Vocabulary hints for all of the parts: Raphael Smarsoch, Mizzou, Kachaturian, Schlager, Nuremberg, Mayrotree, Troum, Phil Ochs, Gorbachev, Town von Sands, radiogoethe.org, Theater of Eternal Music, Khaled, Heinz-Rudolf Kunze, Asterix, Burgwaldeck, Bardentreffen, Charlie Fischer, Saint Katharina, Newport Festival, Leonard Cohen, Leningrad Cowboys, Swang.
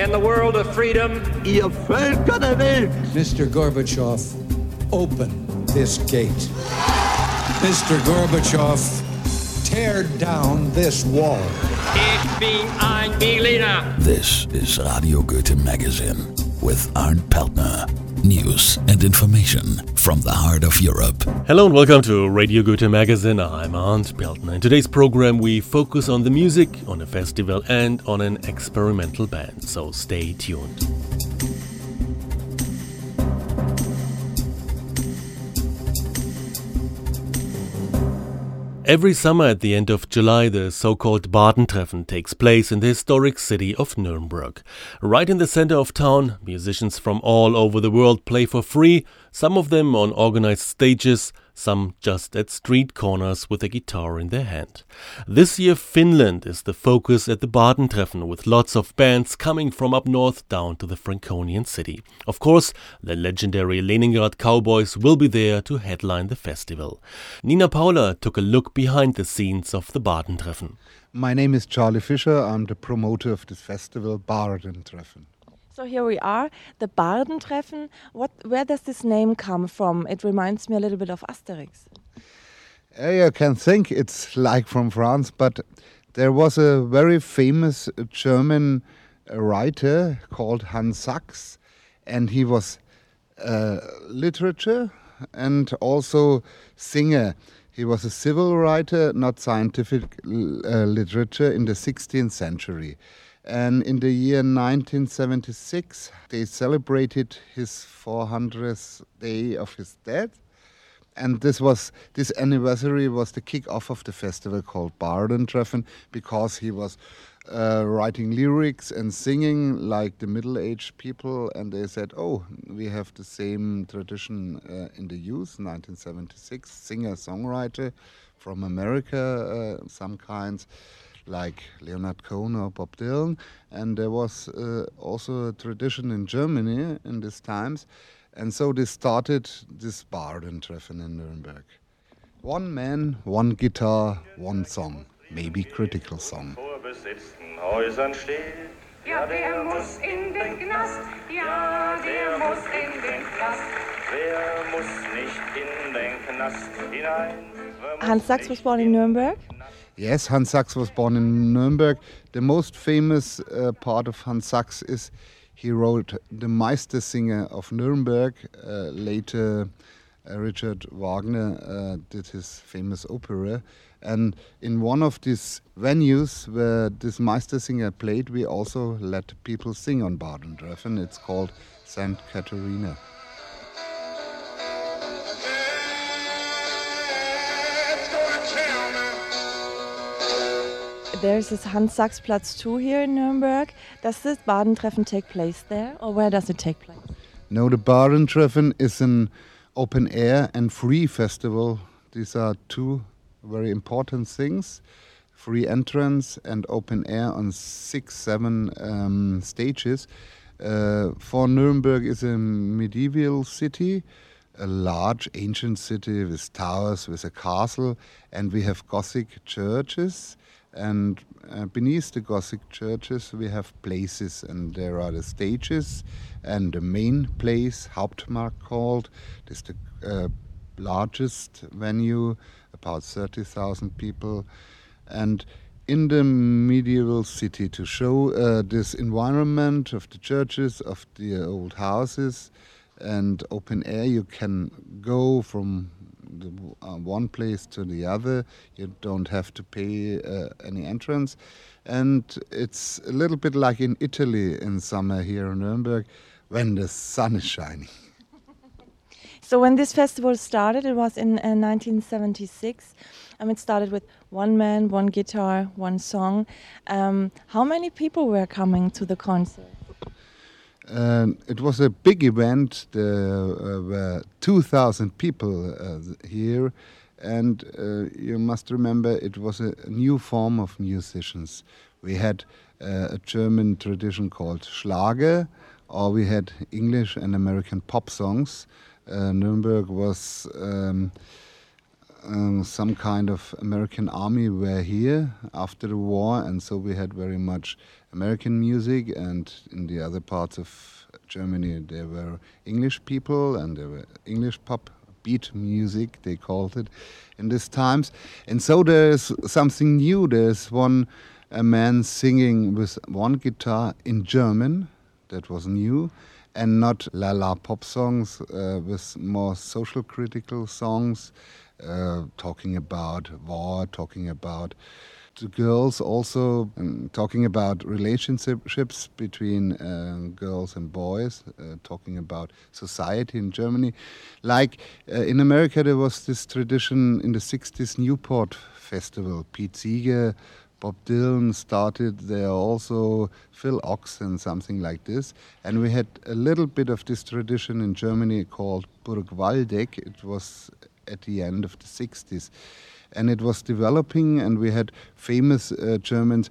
and the world of freedom. Ihr Völker der Welt! Mr. Gorbachev, open this gate. Mr. Gorbachev, tear down this wall. Ich bin ein Berliner. This is Radio Goethe Magazine with Arndt Peltner. News and information from the heart of Europe. Hello and welcome to Radio Goethe Magazine. I'm Arndt Peltner. In today's program we focus on the music, on a festival and on an experimental band. So stay tuned. Every summer at the end of July, the so-called Bardentreffen takes place in the historic city of Nuremberg. Right in the center of town, musicians from all over the world play for free, some of them on organized stages, some just at street corners with a guitar in their hand. This year Finland is the focus at the Bardentreffen, with lots of bands coming from up north down to the Franconian city. Of course, the legendary Leningrad Cowboys will be there to headline the festival. Nina Paula took a look behind the scenes of the Bardentreffen. My name is Charlie Fischer, I'm the promoter of this festival, Bardentreffen. So here we are, the Bardentreffen. Where does this name come from? It reminds me a little bit of Asterix. You can think it's like from France, but there was a very famous German writer called Hans Sachs, and he was literature and also singer. He was a civil writer, not scientific literature, in the 16th century. And in the year 1976, they celebrated his 400th day of his death. And this anniversary was the kick-off of the festival called Bardentreffen, because he was writing lyrics and singing like the middle-aged people. And they said, oh, we have the same tradition in the youth, 1976, singer-songwriter from America, some kinds, like Leonard Cohen or Bob Dylan. And there was also a tradition in Germany in these times. And so they started this Bardentreffen in Nuremberg. One man, one guitar, one song, maybe critical song. Ja, der muss in den Knast. Ja, der muss in den Knast. Wer muss nicht in den Knast hinein? Hans Sachs was born in Nuremberg? Yes, Hans Sachs was born in Nuremberg. The most famous part of Hans Sachs is he wrote the Meistersinger of Nuremberg. Later, Richard Wagner did his famous opera. And in one of these venues where this Meistersinger played, we also let people sing on Bardentreffen. It's called Saint Katharina. There's this Hans-Sachs-Platz 2 here in Nuremberg. Does this Bardentreffen take place there, or where does it take place? No, the Bardentreffen is an open-air and free festival. These are two very important things, free entrance and open air on 6-7 stages. For Nuremberg is a medieval city, a large ancient city with towers, with a castle, and we have Gothic churches. And beneath the Gothic churches we have places, and there are the stages and the main place, Hauptmark called. This is the largest venue, about 30,000 people. And in the medieval city, to show this environment of the churches, of the old houses and open air, you can go from one place to the other. You don't have to pay any entrance, and it's a little bit like in Italy in summer here in Nuremberg when the sun is shining. So when this festival started, it was in 1976. It started with one man, one guitar, one song. How many people were coming to the concert? It was a big event. There were 2,000 people here, and you must remember it was a new form of musicians. We had a German tradition called Schlager, or we had English and American pop songs. Nuremberg was some kind of American army were here after the war, and so we had very much American music, and in the other parts of Germany there were English people and there were English pop beat music, they called it in these times. And so there's something new. There's a man singing with one guitar in German, that was new, and not la-la pop songs, with more social critical songs, talking about war, talking about the girls also, and talking about relationships between girls and boys, talking about society in Germany. Like in America there was this tradition in the 60s, Newport Festival, Pete Seeger, Bob Dylan started there also, Phil Ochs and something like this. And we had a little bit of this tradition in Germany called Burgwaldeck. It was at the end of the 60s. And it was developing, and we had famous Germans,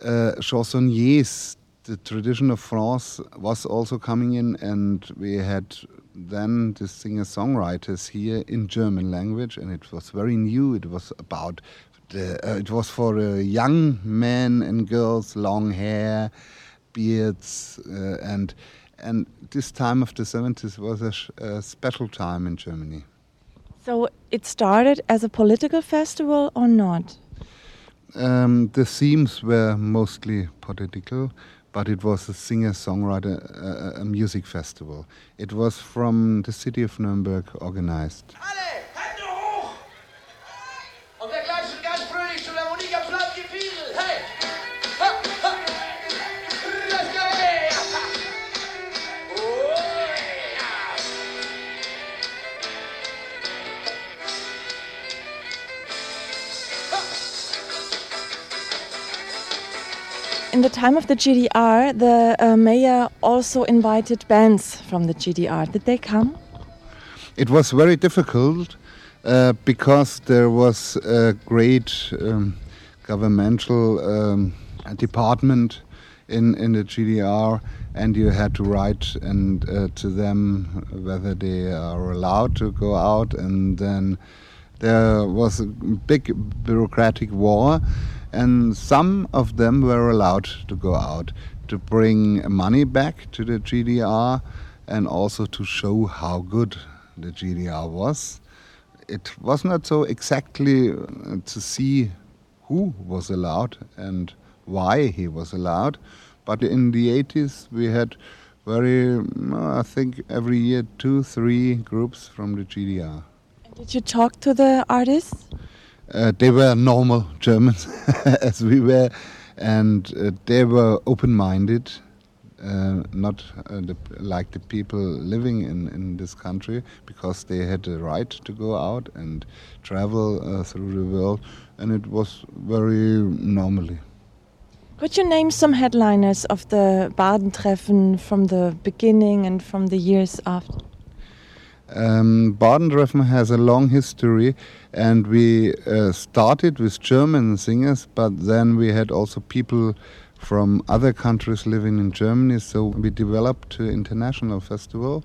chansonniers. The tradition of France was also coming in, and we had then the singer-songwriters here in German language, and it was very new. It was about it was for young men and girls, long hair, beards, and this time of the 70s was a special time in Germany. So it started as a political festival or not? The themes were mostly political, but it was a singer-songwriter, a music festival. It was from the city of Nuremberg organized. Alle! In the time of the GDR, the mayor also invited bands from the GDR. Did they come? It was very difficult because there was a great governmental department in the GDR, and you had to write and to them whether they are allowed to go out, and then there was a big bureaucratic war. And some of them were allowed to go out, to bring money back to the GDR and also to show how good the GDR was. It was not so exactly to see who was allowed and why he was allowed. But in the 80s we had I think every year 2-3 groups from the GDR. And did you talk to the artists? They were normal Germans, as we were, and they were open-minded, not like the people living in this country, because they had the right to go out and travel through the world, and it was very normally. Could you name some headliners of the Bardentreffen from the beginning and from the years after? Bardentreffen has a long history, and we started with German singers, but then we had also people from other countries living in Germany, so we developed an international festival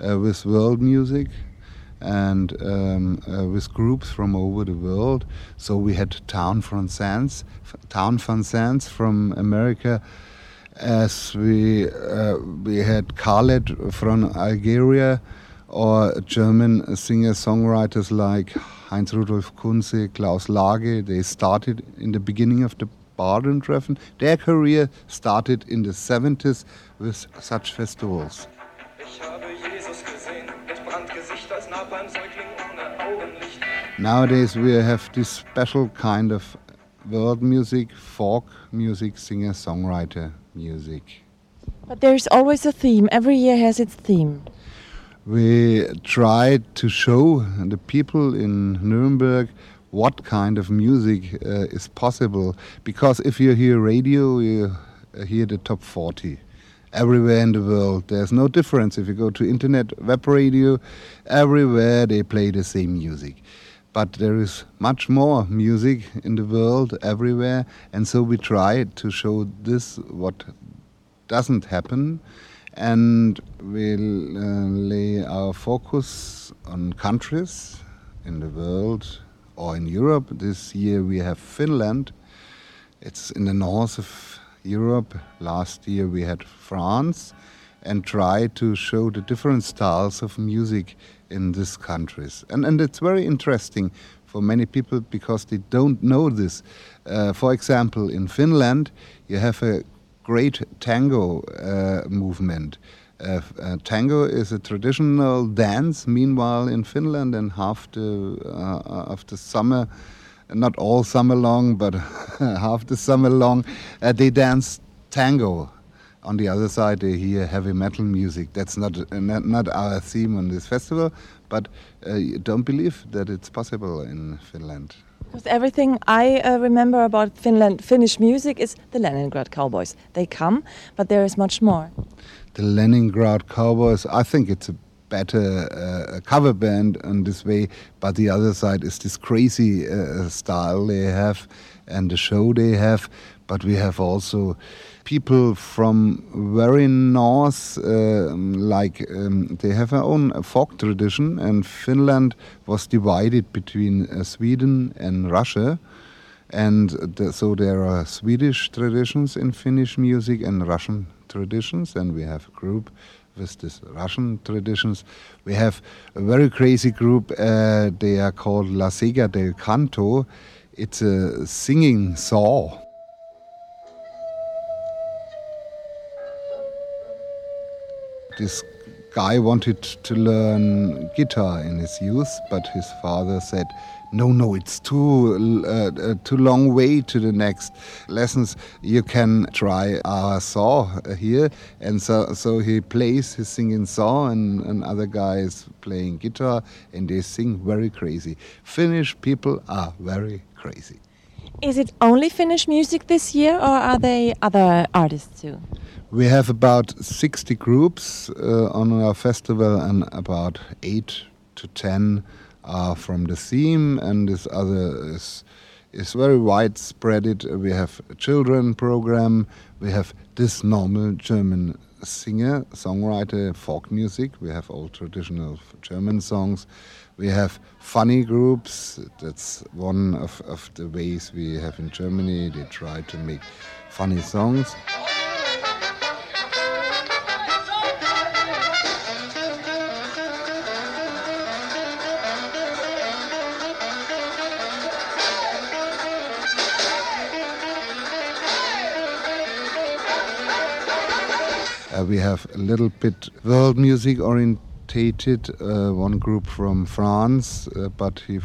with world music and with groups from over the world. So we had Town von Sands from America, as we had Khaled from Algeria, or German singer-songwriters like Heinz-Rudolf Kunze, Klaus Lage. They started in the beginning of the Bardentreffen. Their career started in the 70s with such festivals. Nowadays we have this special kind of world music, folk music, singer-songwriter music. But there's always a theme. Every year has its theme. We tried to show the people in Nuremberg what kind of music is possible. Because if you hear radio, you hear the top 40 everywhere in the world. There's no difference. If you go to internet, web radio, everywhere they play the same music. But there is much more music in the world, everywhere. And so we tried to show this, what doesn't happen. And we'll lay our focus on countries in the world or in Europe. This year we have Finland. It's in the north of Europe. Last year we had France, and try to show the different styles of music in these countries. And it's very interesting for many people because they don't know this. For example, in Finland, you have a great tango movement. Tango is a traditional dance. Meanwhile, in Finland, and half the summer, not all summer long, but half the summer long, they dance tango. On the other side, they hear heavy metal music. That's not our theme on this festival, but you don't believe that it's possible in Finland. Because everything I remember about Finnish music is the Leningrad Cowboys. They come, but there is much more. The Leningrad Cowboys, I think it's a better cover band in this way, but the other side is this crazy style they have and the show they have. But we have also people from very north, they have their own folk tradition, and Finland was divided between Sweden and Russia, and so there are Swedish traditions in Finnish music and Russian traditions, and we have a group with this Russian traditions. We have a very crazy group, they are called La Sega del Canto. It's a singing saw. This guy wanted to learn guitar in his youth, but his father said, no, it's too long way to the next lessons. You can try our saw here. And so he plays his singing saw, and another guy is playing guitar, and they sing very crazy. Finnish people are very crazy. Is it only Finnish music this year, or are there other artists too? We have about 60 groups on our festival, and about 8 to 10 are from the theme, and this other is very widespread. We have a children program, we have this normal German singer, songwriter, folk music, we have old traditional German songs, we have funny groups. That's one of the ways we have in Germany, they try to make funny songs. We have a little bit world music orientated, one group from France, but he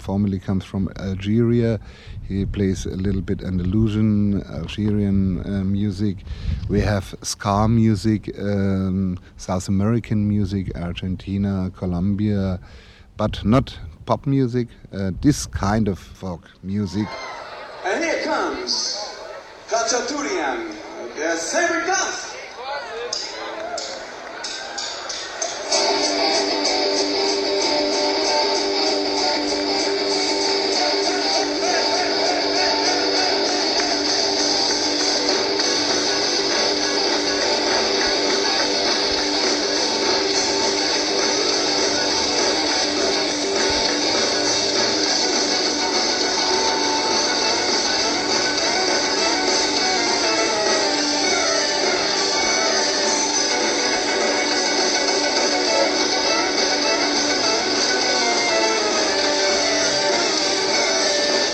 formerly comes from Algeria. He plays a little bit Andalusian, Algerian music. We have ska music, South American music, Argentina, Colombia, but not pop music, this kind of folk music. And here comes Kachaturian. Yes, here it comes!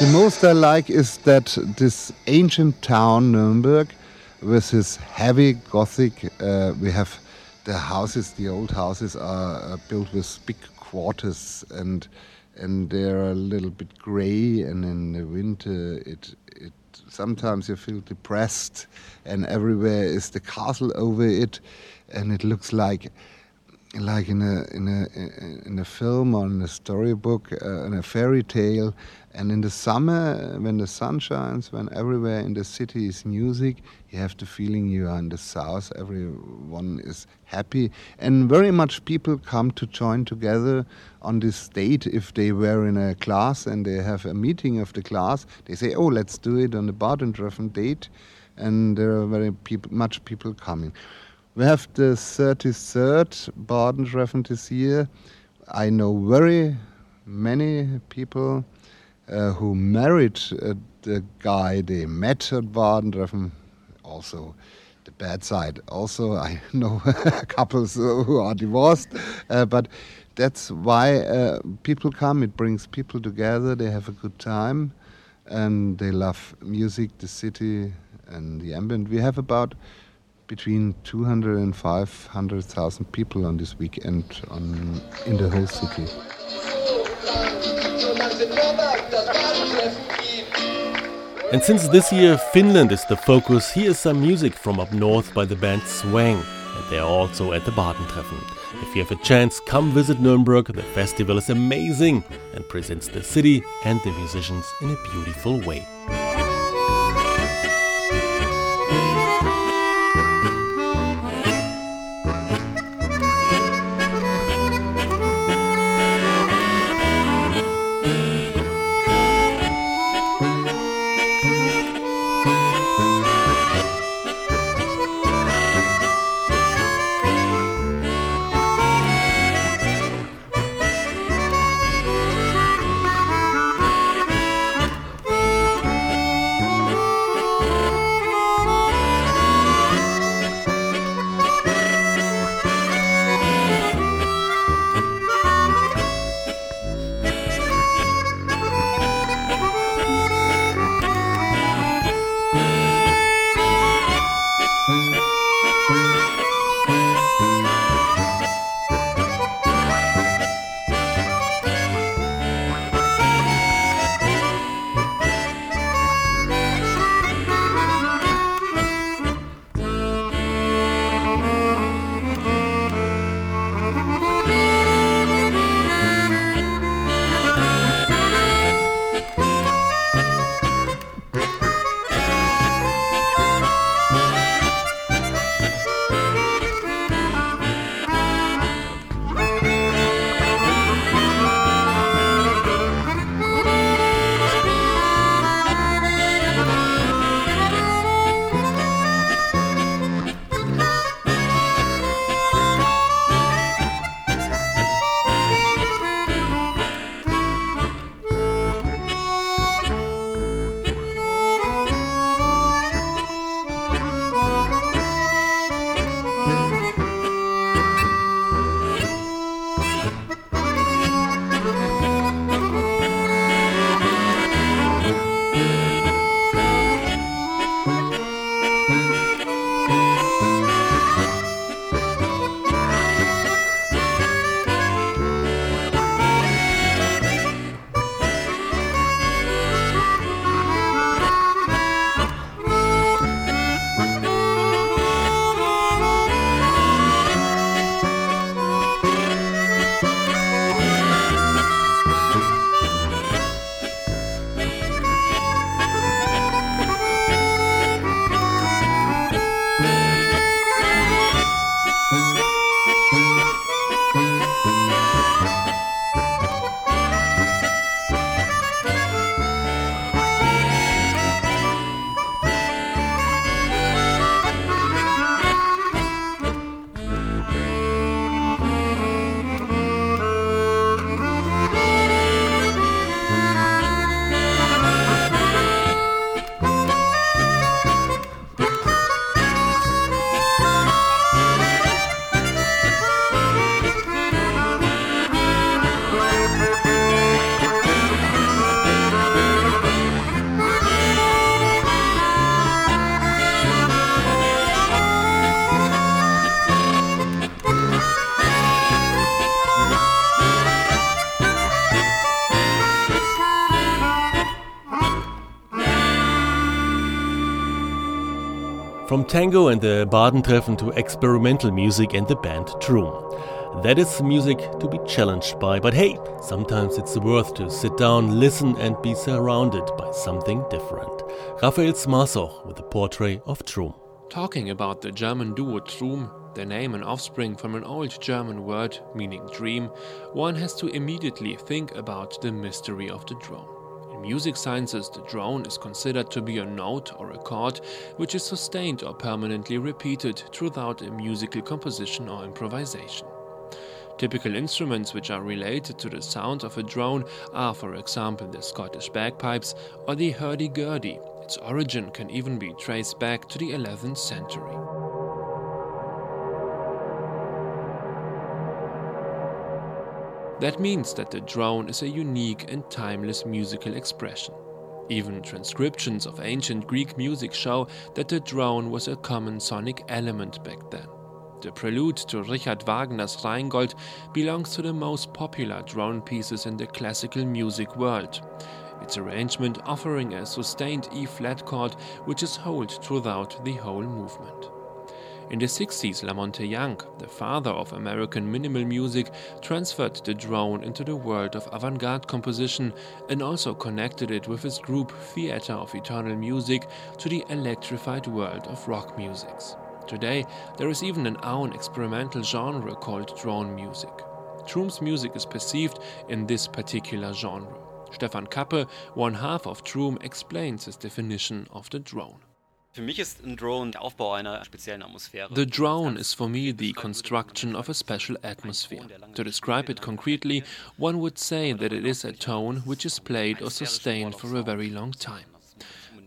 The most I like is that this ancient town, Nuremberg, with its heavy Gothic, we have the houses, the old houses are built with big quarters, and they're a little bit grey, and in the winter it sometimes you feel depressed, and everywhere is the castle over it, and it looks like in a film or in a storybook, in a fairy tale. And in the summer, when the sun shines, when everywhere in the city is music, you have the feeling you are in the south, everyone is happy. And very much people come to join together on this date. If they were in a class and they have a meeting of the class, they say, oh, let's do it on the Bardentreffen date. And there are much people coming. We have the 33rd Bardentreffen this year. I know very many people who married the guy they met at Bardentreffen. Also the bad side. Also I know couples who are divorced, but that's why people come. It brings people together. They have a good time and they love music, the city and the ambient. We have about between 200 and 500,000 people on this weekend in the whole city. And since this year Finland is the focus, here is some music from up north by the band Swang, and they are also at the Bardentreffen. If you have a chance, come visit Nuremberg. The festival is amazing and presents the city and the musicians in a beautiful way. From tango and the Bardentreffen to experimental music and the band Troum. That is music to be challenged by, but hey, sometimes it's worth to sit down, listen and be surrounded by something different. Raphael Smarsoch with a portrait of Troum. Talking about the German duo Troum, their name and offspring from an old German word meaning dream, one has to immediately think about the mystery of the drone. In music sciences, the drone is considered to be a note or a chord which is sustained or permanently repeated throughout a musical composition or improvisation. Typical instruments which are related to the sound of a drone are, for example, the Scottish bagpipes or the hurdy-gurdy. Its origin can even be traced back to the 11th century. That means that the drone is a unique and timeless musical expression. Even transcriptions of ancient Greek music show that the drone was a common sonic element back then. The prelude to Richard Wagner's Rheingold belongs to the most popular drone pieces in the classical music world, its arrangement offering a sustained E-flat chord which is held throughout the whole movement. In the 60s, La Monte Young, the father of American minimal music, transferred the drone into the world of avant-garde composition and also connected it with his group Theater of Eternal Music to the electrified world of rock musics. Today, there is even an own experimental genre called drone music. Troum's music is perceived in this particular genre. Stefan Kappe, one half of Troum, explains his definition of the drone. The drone is for me the construction of a special atmosphere. To describe it concretely, one would say that it is a tone which is played or sustained for a very long time.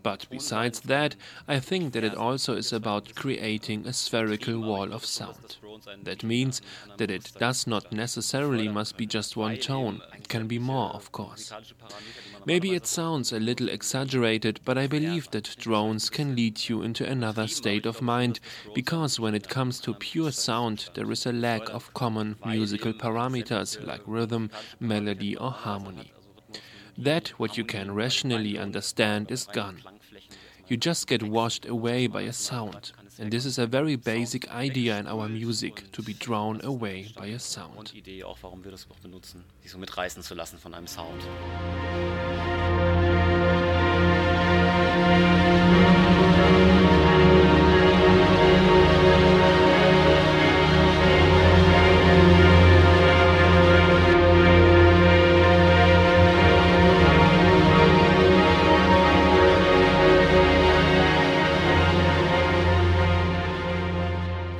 But besides that, I think that it also is about creating a spherical wall of sound. That means that it does not necessarily must be just one tone, it can be more, of course. Maybe it sounds a little exaggerated, but I believe that drones can lead you into another state of mind, because when it comes to pure sound, there is a lack of common musical parameters like rhythm, melody or harmony. That what you can rationally understand is gone. You just get washed away by a sound. And this is a very basic idea in our music, to be drawn away by a sound.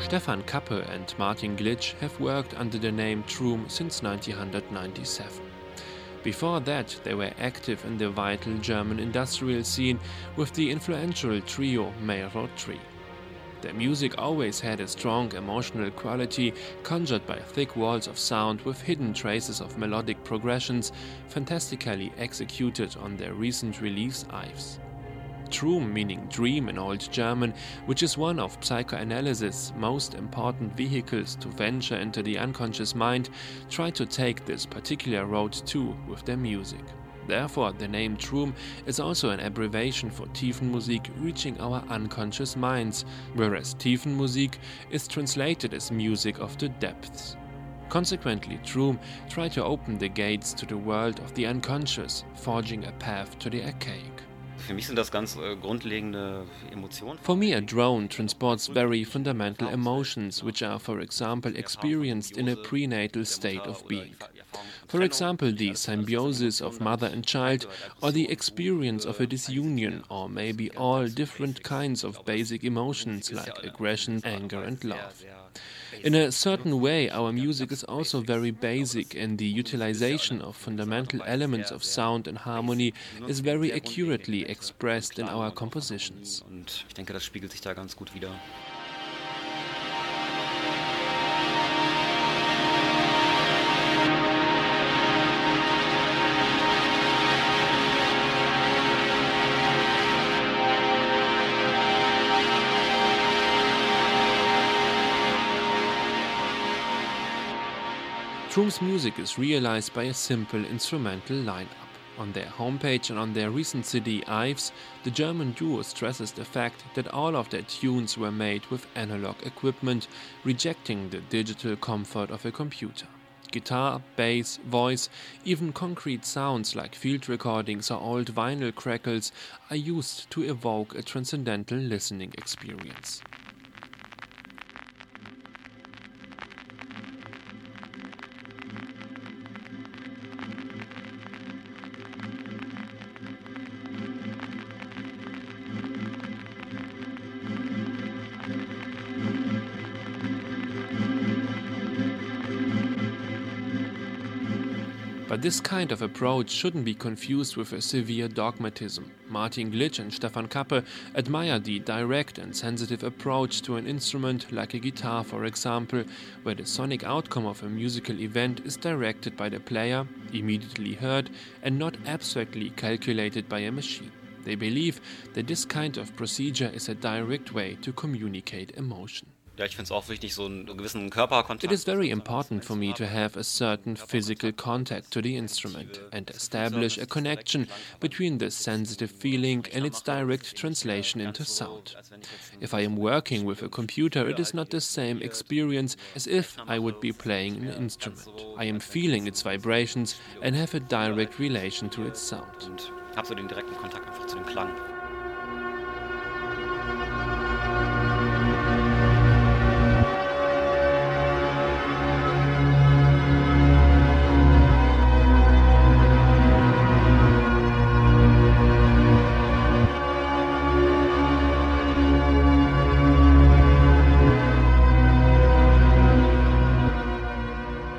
Stefan Kappe and Martin Glitsch have worked under the name Troum since 1997. Before that, they were active in the vital German industrial scene with the influential trio Mayrotree. Their music always had a strong emotional quality, conjured by thick walls of sound with hidden traces of melodic progressions, fantastically executed on their recent release Ives. Troum, meaning dream in Old German, which is one of psychoanalysis' most important vehicles to venture into the unconscious mind, try to take this particular road too with their music. Therefore, the name Troum is also an abbreviation for Tiefenmusik, reaching our unconscious minds, whereas Tiefenmusik is translated as music of the depths. Consequently, Troum try to open the gates to the world of the unconscious, forging a path to the archaic. For me, a drone transports very fundamental emotions, which are, for example, experienced in a prenatal state of being. For example, the symbiosis of mother and child, or the experience of a disunion, or maybe all different kinds of basic emotions like aggression, anger and love. In a certain way, our music is also very basic, and the utilization of fundamental elements of sound and harmony is very accurately expressed in our compositions. Troum's music is realized by a simple instrumental lineup. On their homepage and on their recent CD Ives, the German duo stresses the fact that all of their tunes were made with analog equipment, rejecting the digital comfort of a computer. Guitar, bass, voice, even concrete sounds like field recordings or old vinyl crackles are used to evoke a transcendental listening experience. But this kind of approach shouldn't be confused with a severe dogmatism. Martin Glitsch and Stefan Kappe admire the direct and sensitive approach to an instrument, like a guitar for example, where the sonic outcome of a musical event is directed by the player, immediately heard, and not abstractly calculated by a machine. They believe that this kind of procedure is a direct way to communicate emotion. It is very important for me to have a certain physical contact to the instrument and establish a connection between the sensitive feeling and its direct translation into sound. If I am working with a computer, it is not the same experience as if I would be playing an instrument. I am feeling its vibrations and have a direct relation to its sound. Hab so den direkten Kontakt einfach zu dem Klang.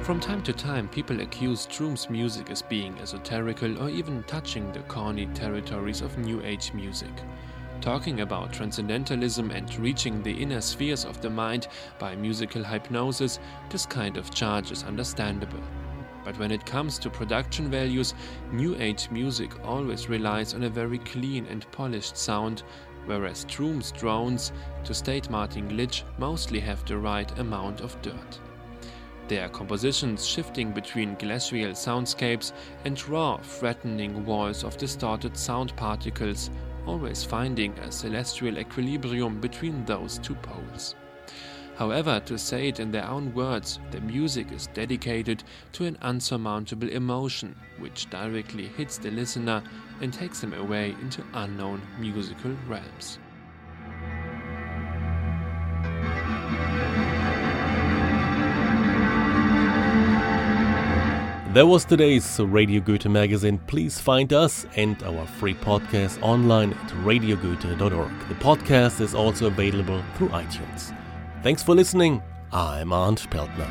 From time to time, people accuse Troum's music as being esoterical or even touching the corny territories of New Age music. Talking about transcendentalism and reaching the inner spheres of the mind by musical hypnosis, this kind of charge is understandable. But when it comes to production values, New Age music always relies on a very clean and polished sound, whereas Troum's drones, to state Martin Glitsch, mostly have the right amount of dirt. Their compositions shifting between glacial soundscapes and raw, threatening walls of distorted sound particles, always finding a celestial equilibrium between those two poles. However, to say it in their own words, the music is dedicated to an unsurmountable emotion, which directly hits the listener and takes him away into unknown musical realms. That was today's Radio Goethe magazine. Please find us and our free podcast online at radiogoethe.org. The podcast is also available through iTunes. Thanks for listening. I'm Arndt Peltner.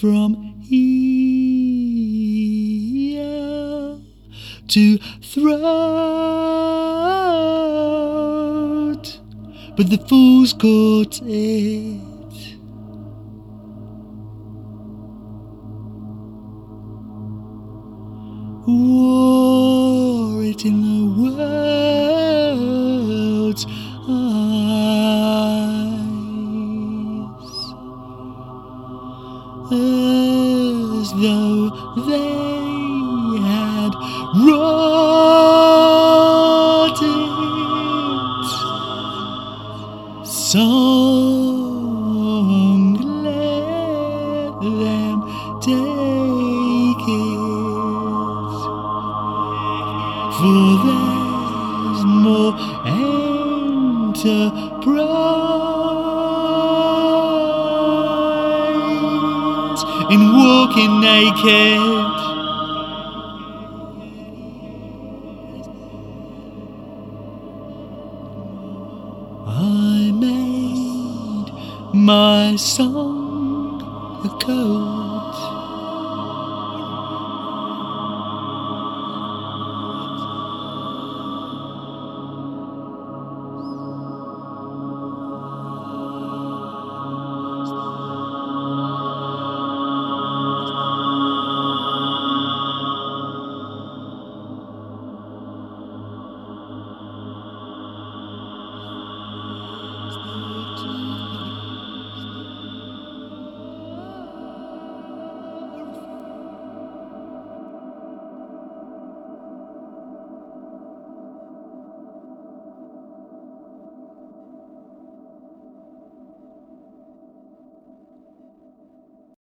From ear to throat, but the fools caught it. Wore it in the world's eye. As though they had wrought it, song let them take it, for there's more enterprise in walking naked. I made my song a code.